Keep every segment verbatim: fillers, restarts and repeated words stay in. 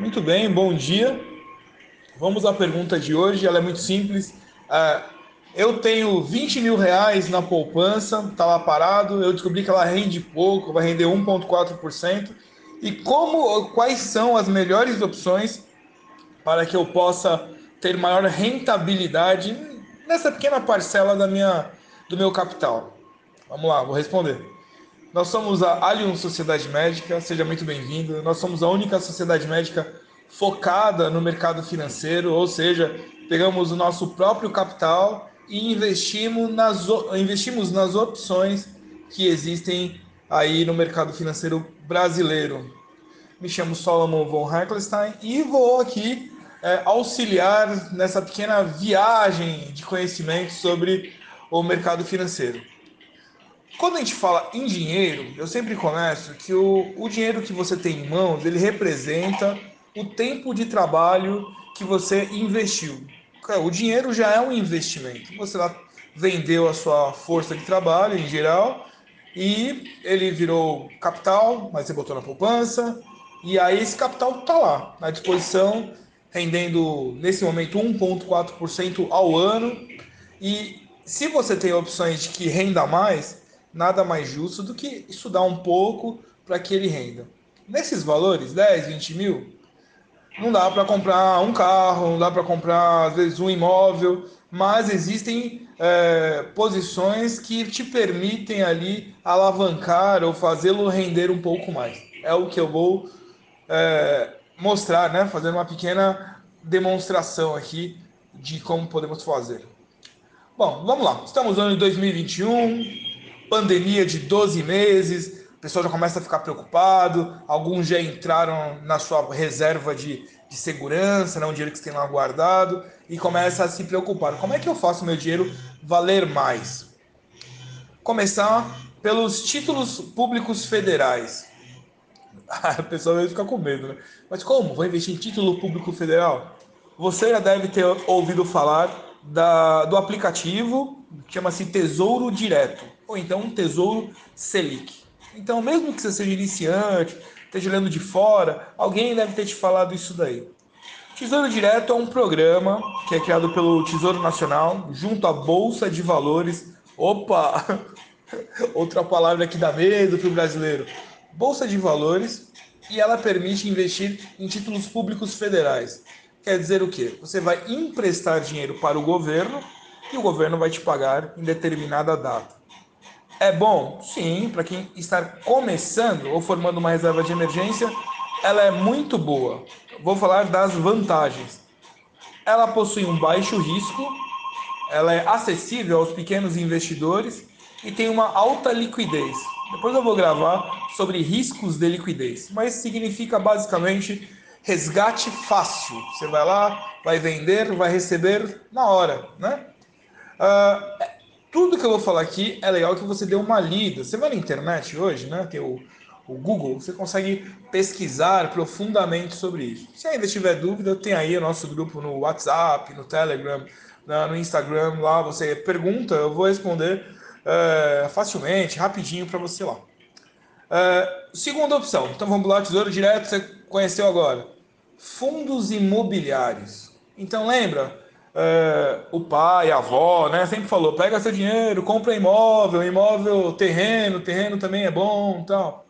Muito bem, bom dia. Vamos à pergunta de hoje, ela é muito simples. Uh, eu tenho vinte mil reais na poupança, está lá parado, eu descobri que ela rende pouco, vai render um vírgula quatro por cento. E como, quais são as melhores opções para que eu possa ter maior rentabilidade nessa pequena parcela da minha, do meu capital? Vamos lá, vou responder. Nós somos a Alium Sociedade Médica, seja muito bem-vindo. Nós somos a única sociedade médica focada no mercado financeiro, ou seja, pegamos o nosso próprio capital e investimos nas, investimos nas opções que existem aí no mercado financeiro brasileiro. Me chamo Solomon von Heckelstein e vou aqui é, auxiliar nessa pequena viagem de conhecimento sobre o mercado financeiro. Quando a gente fala em dinheiro, eu sempre começo que o, o dinheiro que você tem em mãos, ele representa o tempo de trabalho que você investiu. O dinheiro já é um investimento. Você lá vendeu a sua força de trabalho, em geral, e ele virou capital, mas você botou na poupança, e aí esse capital está lá, à disposição, rendendo, nesse momento, um vírgula quatro por cento ao ano. E se você tem opções de que renda mais, nada mais justo do que estudar um pouco para que ele renda. Nesses valores, dez, vinte mil, não dá para comprar um carro, não dá para comprar, às vezes, um imóvel, mas existem é, posições que te permitem ali alavancar ou fazê-lo render um pouco mais. É o que eu vou é, mostrar, né? Fazendo uma pequena demonstração aqui de como podemos fazer. Bom, vamos lá. Estamos no ano de dois mil e vinte e um, pandemia de doze meses... O pessoal já começa a ficar preocupado, alguns já entraram na sua reserva de, de segurança, né, um dinheiro que você tem lá guardado, e começa a se preocupar. Como é que eu faço meu dinheiro valer mais? Começar pelos títulos públicos federais. O pessoal vai ficar com medo, né? Mas como? Vou investir em título público federal? Você já deve ter ouvido falar da, do aplicativo, que chama-se Tesouro Direto, ou então Tesouro Selic. Então, mesmo que você seja iniciante, esteja olhando de fora, alguém deve ter te falado isso daí. Tesouro Direto é um programa que é criado pelo Tesouro Nacional, junto à Bolsa de Valores. Opa! Outra palavra que dá medo para o brasileiro. Bolsa de Valores, e ela permite investir em títulos públicos federais. Quer dizer o quê? Você vai emprestar dinheiro para o governo e o governo vai te pagar em determinada data. É bom? Sim, para quem está começando ou formando uma reserva de emergência, ela é muito boa. Vou falar das vantagens. Ela possui um baixo risco, ela é acessível aos pequenos investidores e tem uma alta liquidez. Depois eu vou gravar sobre riscos de liquidez, mas significa basicamente resgate fácil. Você vai lá, vai vender, vai receber na hora, né? Uh, Tudo que eu vou falar aqui é legal que você dê uma lida. Você vai na internet hoje, né? Tem o, o Google, você consegue pesquisar profundamente sobre isso. Se ainda tiver dúvida, tem aí o nosso grupo no WhatsApp, no Telegram, na, no Instagram. Lá você pergunta, eu vou responder é, facilmente, rapidinho para você lá. É, segunda opção, então vamos lá, Tesouro Direto, você conheceu agora. Fundos imobiliários. Então lembra? É, o pai, a avó, né, sempre falou, pega seu dinheiro, compra imóvel, imóvel, terreno, terreno também é bom, tal.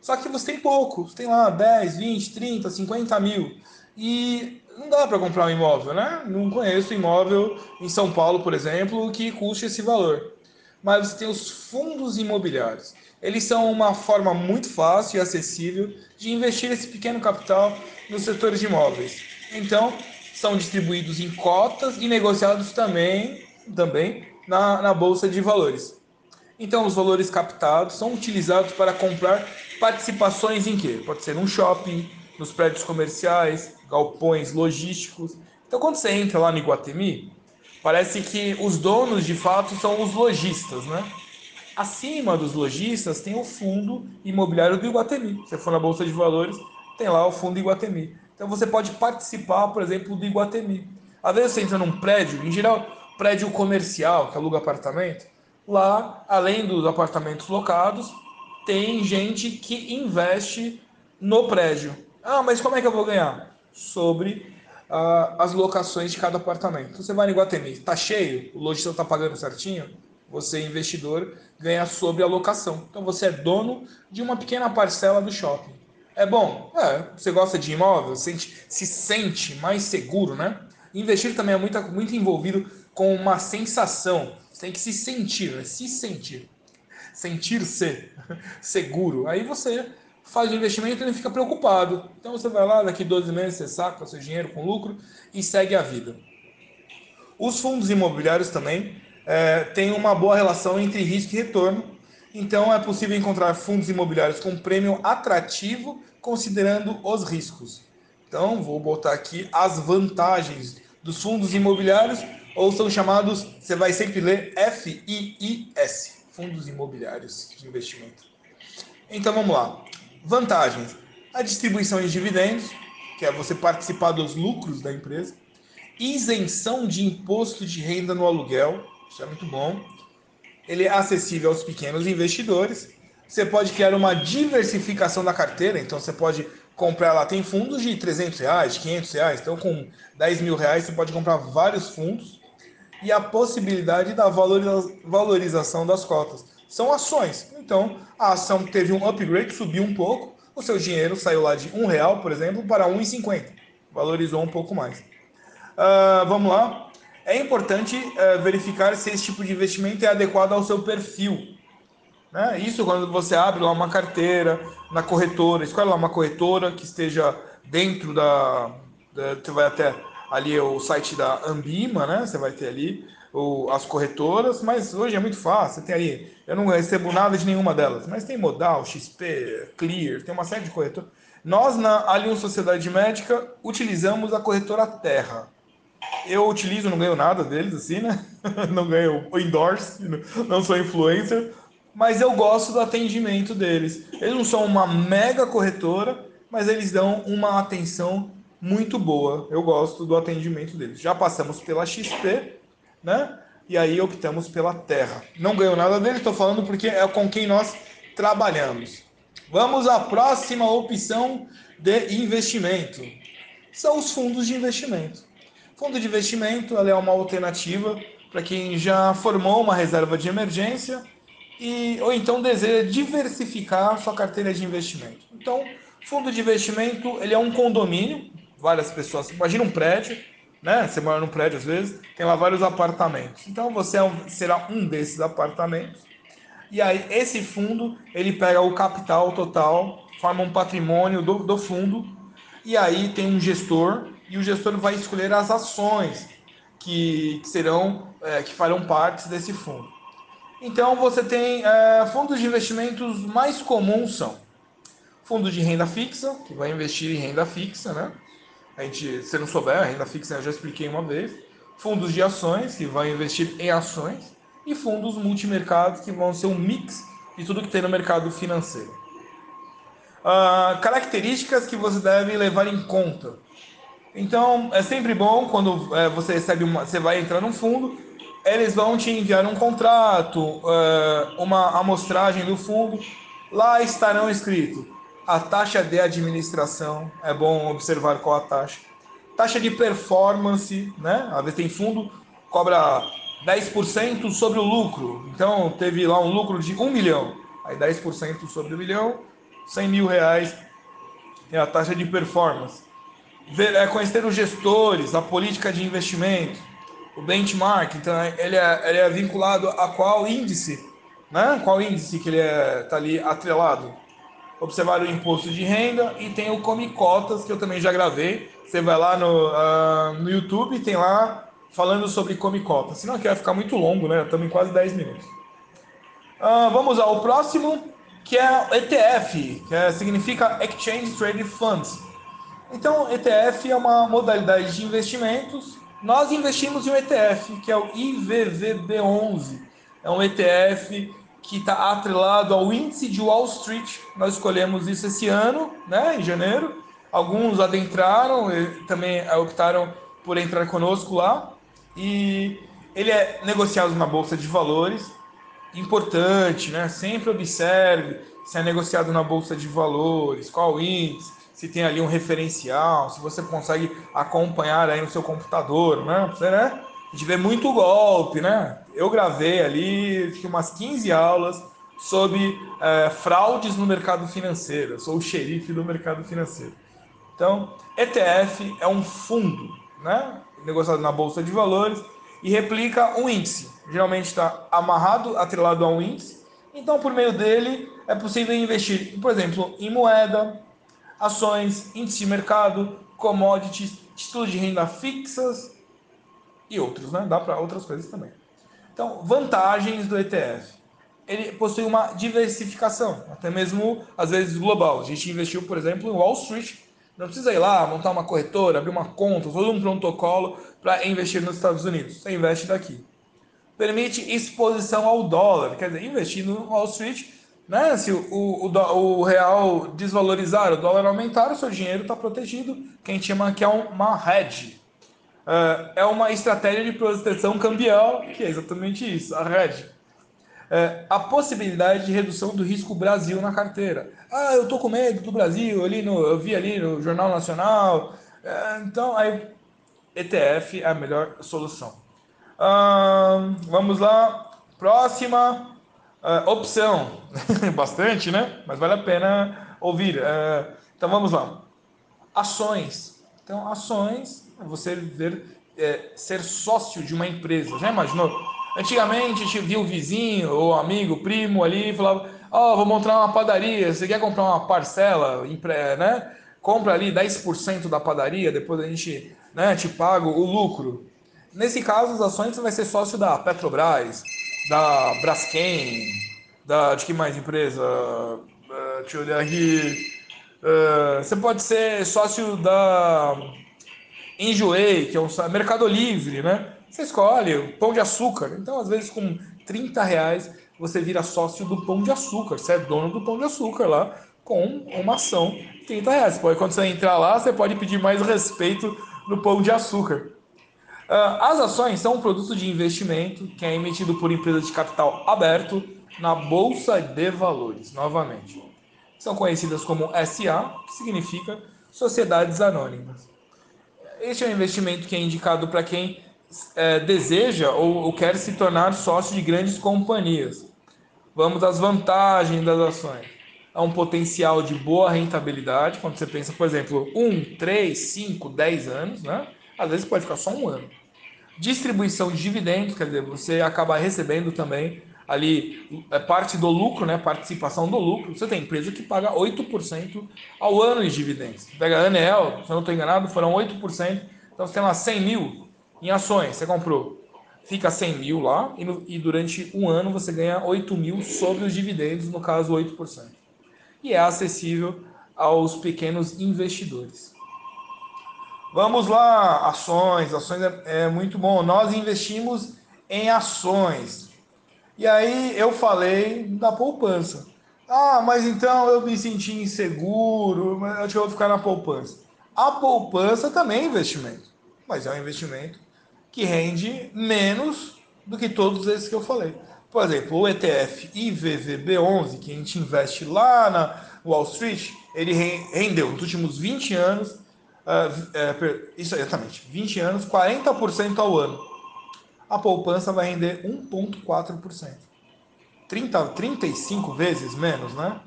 Só que você tem pouco, você tem lá dez, vinte, trinta, cinquenta mil, e não dá para comprar um imóvel, né? Não conheço imóvel em São Paulo, por exemplo, que custe esse valor. Mas você tem os fundos imobiliários. Eles são uma forma muito fácil e acessível de investir esse pequeno capital nos setores de imóveis. Então, são distribuídos em cotas e negociados também, também na, na Bolsa de Valores. Então, os valores captados são utilizados para comprar participações em quê? Pode ser num shopping, nos prédios comerciais, galpões logísticos. Então, quando você entra lá no Iguatemi, parece que os donos, de fato, são os lojistas, né? Acima dos lojistas tem o fundo imobiliário do Iguatemi. Se for na Bolsa de Valores, tem lá o fundo Iguatemi. Então você pode participar, por exemplo, do Iguatemi. Às vezes você entra num prédio, em geral, prédio comercial, que aluga apartamento. Lá, além dos apartamentos locados, tem gente que investe no prédio. Ah, mas como é que eu vou ganhar? sobre ah, as locações de cada apartamento. Então, você vai no Iguatemi, está cheio, o lojista está pagando certinho, você, investidor, ganha sobre a locação. Então, você é dono de uma pequena parcela do shopping. É bom? É, você gosta de imóvel, sente, se sente mais seguro, né? Investir também é muito, muito envolvido com uma sensação. Você tem que se sentir, né? Se sentir. Sentir-se seguro. Aí você faz o investimento e não fica preocupado. Então você vai lá, daqui doze meses você saca o seu dinheiro com lucro e segue a vida. Os fundos imobiliários também é, têm uma boa relação entre risco e retorno. Então é possível encontrar fundos imobiliários com prêmio atrativo considerando os riscos. Então vou botar aqui as vantagens dos fundos imobiliários, ou são chamados, você vai sempre ler F I I S, Fundos Imobiliários de Investimento. Então vamos lá. Vantagens: a distribuição de dividendos, que é você participar dos lucros da empresa, isenção de imposto de renda no aluguel, isso é muito bom. Ele é acessível aos pequenos investidores. Você pode criar uma diversificação da carteira, então você pode comprar lá, tem fundos de trezentos reais, quinhentos reais, então com dez mil reais você pode comprar vários fundos. E a possibilidade da valorização das cotas. São ações, então a ação teve um upgrade, subiu um pouco, o seu dinheiro saiu lá de um real, por exemplo, para um real e cinquenta centavos, valorizou um pouco mais. Uh, vamos lá, é importante uh, verificar se esse tipo de investimento é adequado ao seu perfil. Né? Isso quando você abre lá uma carteira, na corretora, escolhe lá uma corretora que esteja dentro da... da você vai até... ali é o site da Anbima, né? Você vai ter ali o, as corretoras, mas hoje é muito fácil, você tem ali, eu não recebo nada de nenhuma delas, mas tem Modal, X P, Clear, tem uma série de corretoras. Nós na Alium Sociedade Médica utilizamos a corretora Terra. Eu utilizo, não ganho nada deles assim, né? Não ganho endorse, não sou influencer, mas eu gosto do atendimento deles. Eles não são uma mega corretora, mas eles dão uma atenção muito boa, eu gosto do atendimento deles. Já passamos pela X P, né? E aí optamos pela Terra. Não ganhou nada dele, estou falando porque é com quem nós trabalhamos. Vamos à próxima opção de investimento. São os fundos de investimento. Fundo de investimento, ela é uma alternativa para quem já formou uma reserva de emergência e, ou então deseja diversificar sua carteira de investimento. Então, fundo de investimento, ele é um condomínio. Várias pessoas, imagina um prédio, né? Você mora num prédio às vezes, tem lá vários apartamentos. Então você é um, será um desses apartamentos. E aí esse fundo, ele pega o capital total, forma um patrimônio do, do fundo. E aí tem um gestor, e o gestor vai escolher as ações que, que serão, é, que farão parte desse fundo. Então você tem é, fundos de investimentos mais comuns são fundo de renda fixa, que vai investir em renda fixa, né? A gente, se não souber, a renda fixa eu já expliquei uma vez. Fundos de ações, que vão investir em ações. E fundos multimercados, que vão ser um mix de tudo que tem no mercado financeiro. Ah, características que você deve levar em conta. Então, é sempre bom quando é, você recebe uma, você vai entrar num fundo, eles vão te enviar um contrato, é, uma amostragem do fundo. Lá estarão escritos: a taxa de administração, é bom observar qual a taxa. Taxa de performance, né? Às vezes tem fundo, cobra dez por cento sobre o lucro. Então, teve lá um lucro de um milhão. Aí dez por cento sobre o milhão, cem mil reais é a taxa de performance. Ver, é conhecer os gestores, a política de investimento, o benchmark. Então, ele é, ele é vinculado a qual índice, né? Qual índice que ele está é, ali atrelado. Observar o imposto de renda e tem o Come Cotas, que eu também já gravei. Você vai lá no, uh, no YouTube, tem lá falando sobre Come Cotas. Senão aqui vai ficar muito longo, né? Estamos em quase dez minutos. Uh, vamos ao próximo, que é E T F, que é, significa Exchange Traded Funds. Então, E T F é uma modalidade de investimentos. Nós investimos em um E T F, que é o I V V B onze. É um E T F que está atrelado ao índice de Wall Street. Nós escolhemos isso esse ano, né, em janeiro. Alguns adentraram e também optaram por entrar conosco lá. E ele é negociado na Bolsa de Valores. Importante, né? Sempre observe se é negociado na Bolsa de Valores, qual índice, se tem ali um referencial, se você consegue acompanhar aí no seu computador, né? Você, né? A gente vê muito golpe, né? Eu gravei ali umas quinze aulas sobre é, fraudes no mercado financeiro. Eu sou o xerife do mercado financeiro. Então, E T F é um fundo, né? Negociado na Bolsa de Valores e replica um índice. Geralmente está amarrado, atrelado a um índice. Então, por meio dele, é possível investir, por exemplo, em moeda, ações, índice de mercado, commodities, títulos de renda fixas, e outros, né? Dá para outras coisas também. Então, vantagens do E T F. Ele possui uma diversificação, até mesmo, às vezes, global. A gente investiu, por exemplo, em Wall Street. Não precisa ir lá, montar uma corretora, abrir uma conta, todo um protocolo para investir nos Estados Unidos. Você investe daqui. Permite exposição ao dólar. Quer dizer, investir no Wall Street, né? Se o, o, o real desvalorizar, o dólar aumentar, o seu dinheiro está protegido. Que a gente chama que é uma hedge. É uma estratégia de proteção cambial, que é exatamente isso, a hedge. É a possibilidade de redução do risco Brasil na carteira. Ah, eu tô com medo do Brasil, ali no, eu vi ali no Jornal Nacional. É, então, aí, E T F é a melhor solução. Ah, vamos lá, próxima é, opção. Bastante, né? Mas vale a pena ouvir. É, então, vamos lá. Ações. Então, ações... você ver, é, ser sócio de uma empresa, já imaginou? Antigamente a gente via o vizinho, ou amigo, primo ali, falava, ó, oh, vou montar uma padaria, você quer comprar uma parcela, né? Compra ali dez por cento da padaria, depois a gente, né, te paga o lucro. Nesse caso, as ações, você vai ser sócio da Petrobras, da Braskem, da, de que mais empresa? Uh, deixa eu olhar aqui. Uh, você pode ser sócio da... Enjoy, que é um Mercado Livre, né? Você escolhe o Pão de Açúcar. Então, às vezes, com trinta reais, você vira sócio do Pão de Açúcar. Você é dono do Pão de Açúcar lá, com uma ação de trinta reais. Pode, quando você entrar lá, você pode pedir mais respeito no Pão de Açúcar. As ações são um produto de investimento que é emitido por empresas de capital aberto na Bolsa de Valores, novamente. São conhecidas como S A, que significa Sociedades Anônimas. Este é um investimento que é indicado para quem é, deseja ou, ou quer se tornar sócio de grandes companhias. Vamos às vantagens das ações. Há um potencial de boa rentabilidade, quando você pensa, por exemplo, um, três, cinco, dez anos, né? Às vezes pode ficar só um ano. Distribuição de dividendos, quer dizer, você acaba recebendo também ali parte do lucro, né? Participação do lucro. Você tem empresa que paga oito por cento ao ano de dividendos. Pega a ANEL, se eu não estou enganado, foram oito por cento. Então você tem lá cem mil em ações, você comprou. Fica cem mil lá e, no, e durante um ano você ganha oito mil sobre os dividendos, no caso oito por cento. E é acessível aos pequenos investidores. Vamos lá, ações. Ações é, é muito bom. Nós investimos em ações. E aí eu falei da poupança. Ah, mas então eu me senti inseguro, mas eu vou ficar na poupança. A poupança também é investimento, mas é um investimento que rende menos do que todos esses que eu falei. Por exemplo, o E T F I V V B onze, que a gente investe lá na Wall Street, ele rendeu nos últimos vinte anos, isso exatamente, vinte anos, quarenta por cento ao ano. A poupança vai render um vírgula quatro por cento. trinta, trinta e cinco vezes menos, né?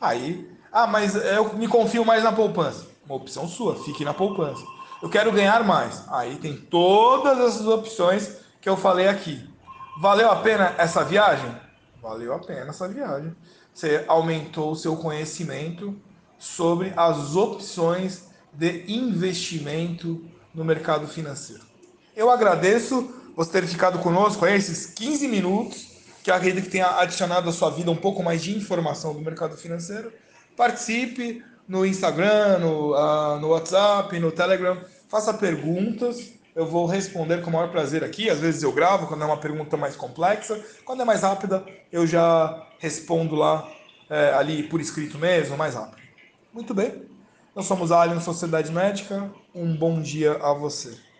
Aí, ah, mas eu me confio mais na poupança. Uma opção sua, fique na poupança. Eu quero ganhar mais. Aí tem todas essas opções que eu falei aqui. Valeu a pena essa viagem? Valeu a pena essa viagem. Você aumentou o seu conhecimento sobre as opções de investimento no mercado financeiro. Eu agradeço você ter ficado conosco esses quinze minutos, que eu acredito que tenha adicionado à sua vida um pouco mais de informação do mercado financeiro. Participe no Instagram, no, uh, no WhatsApp, no Telegram, faça perguntas, eu vou responder com o maior prazer aqui. Às vezes eu gravo quando é uma pergunta mais complexa, quando é mais rápida eu já respondo lá, é, ali por escrito mesmo, mais rápido. Muito bem, nós somos a Alium Sociedade Médica, um bom dia a você.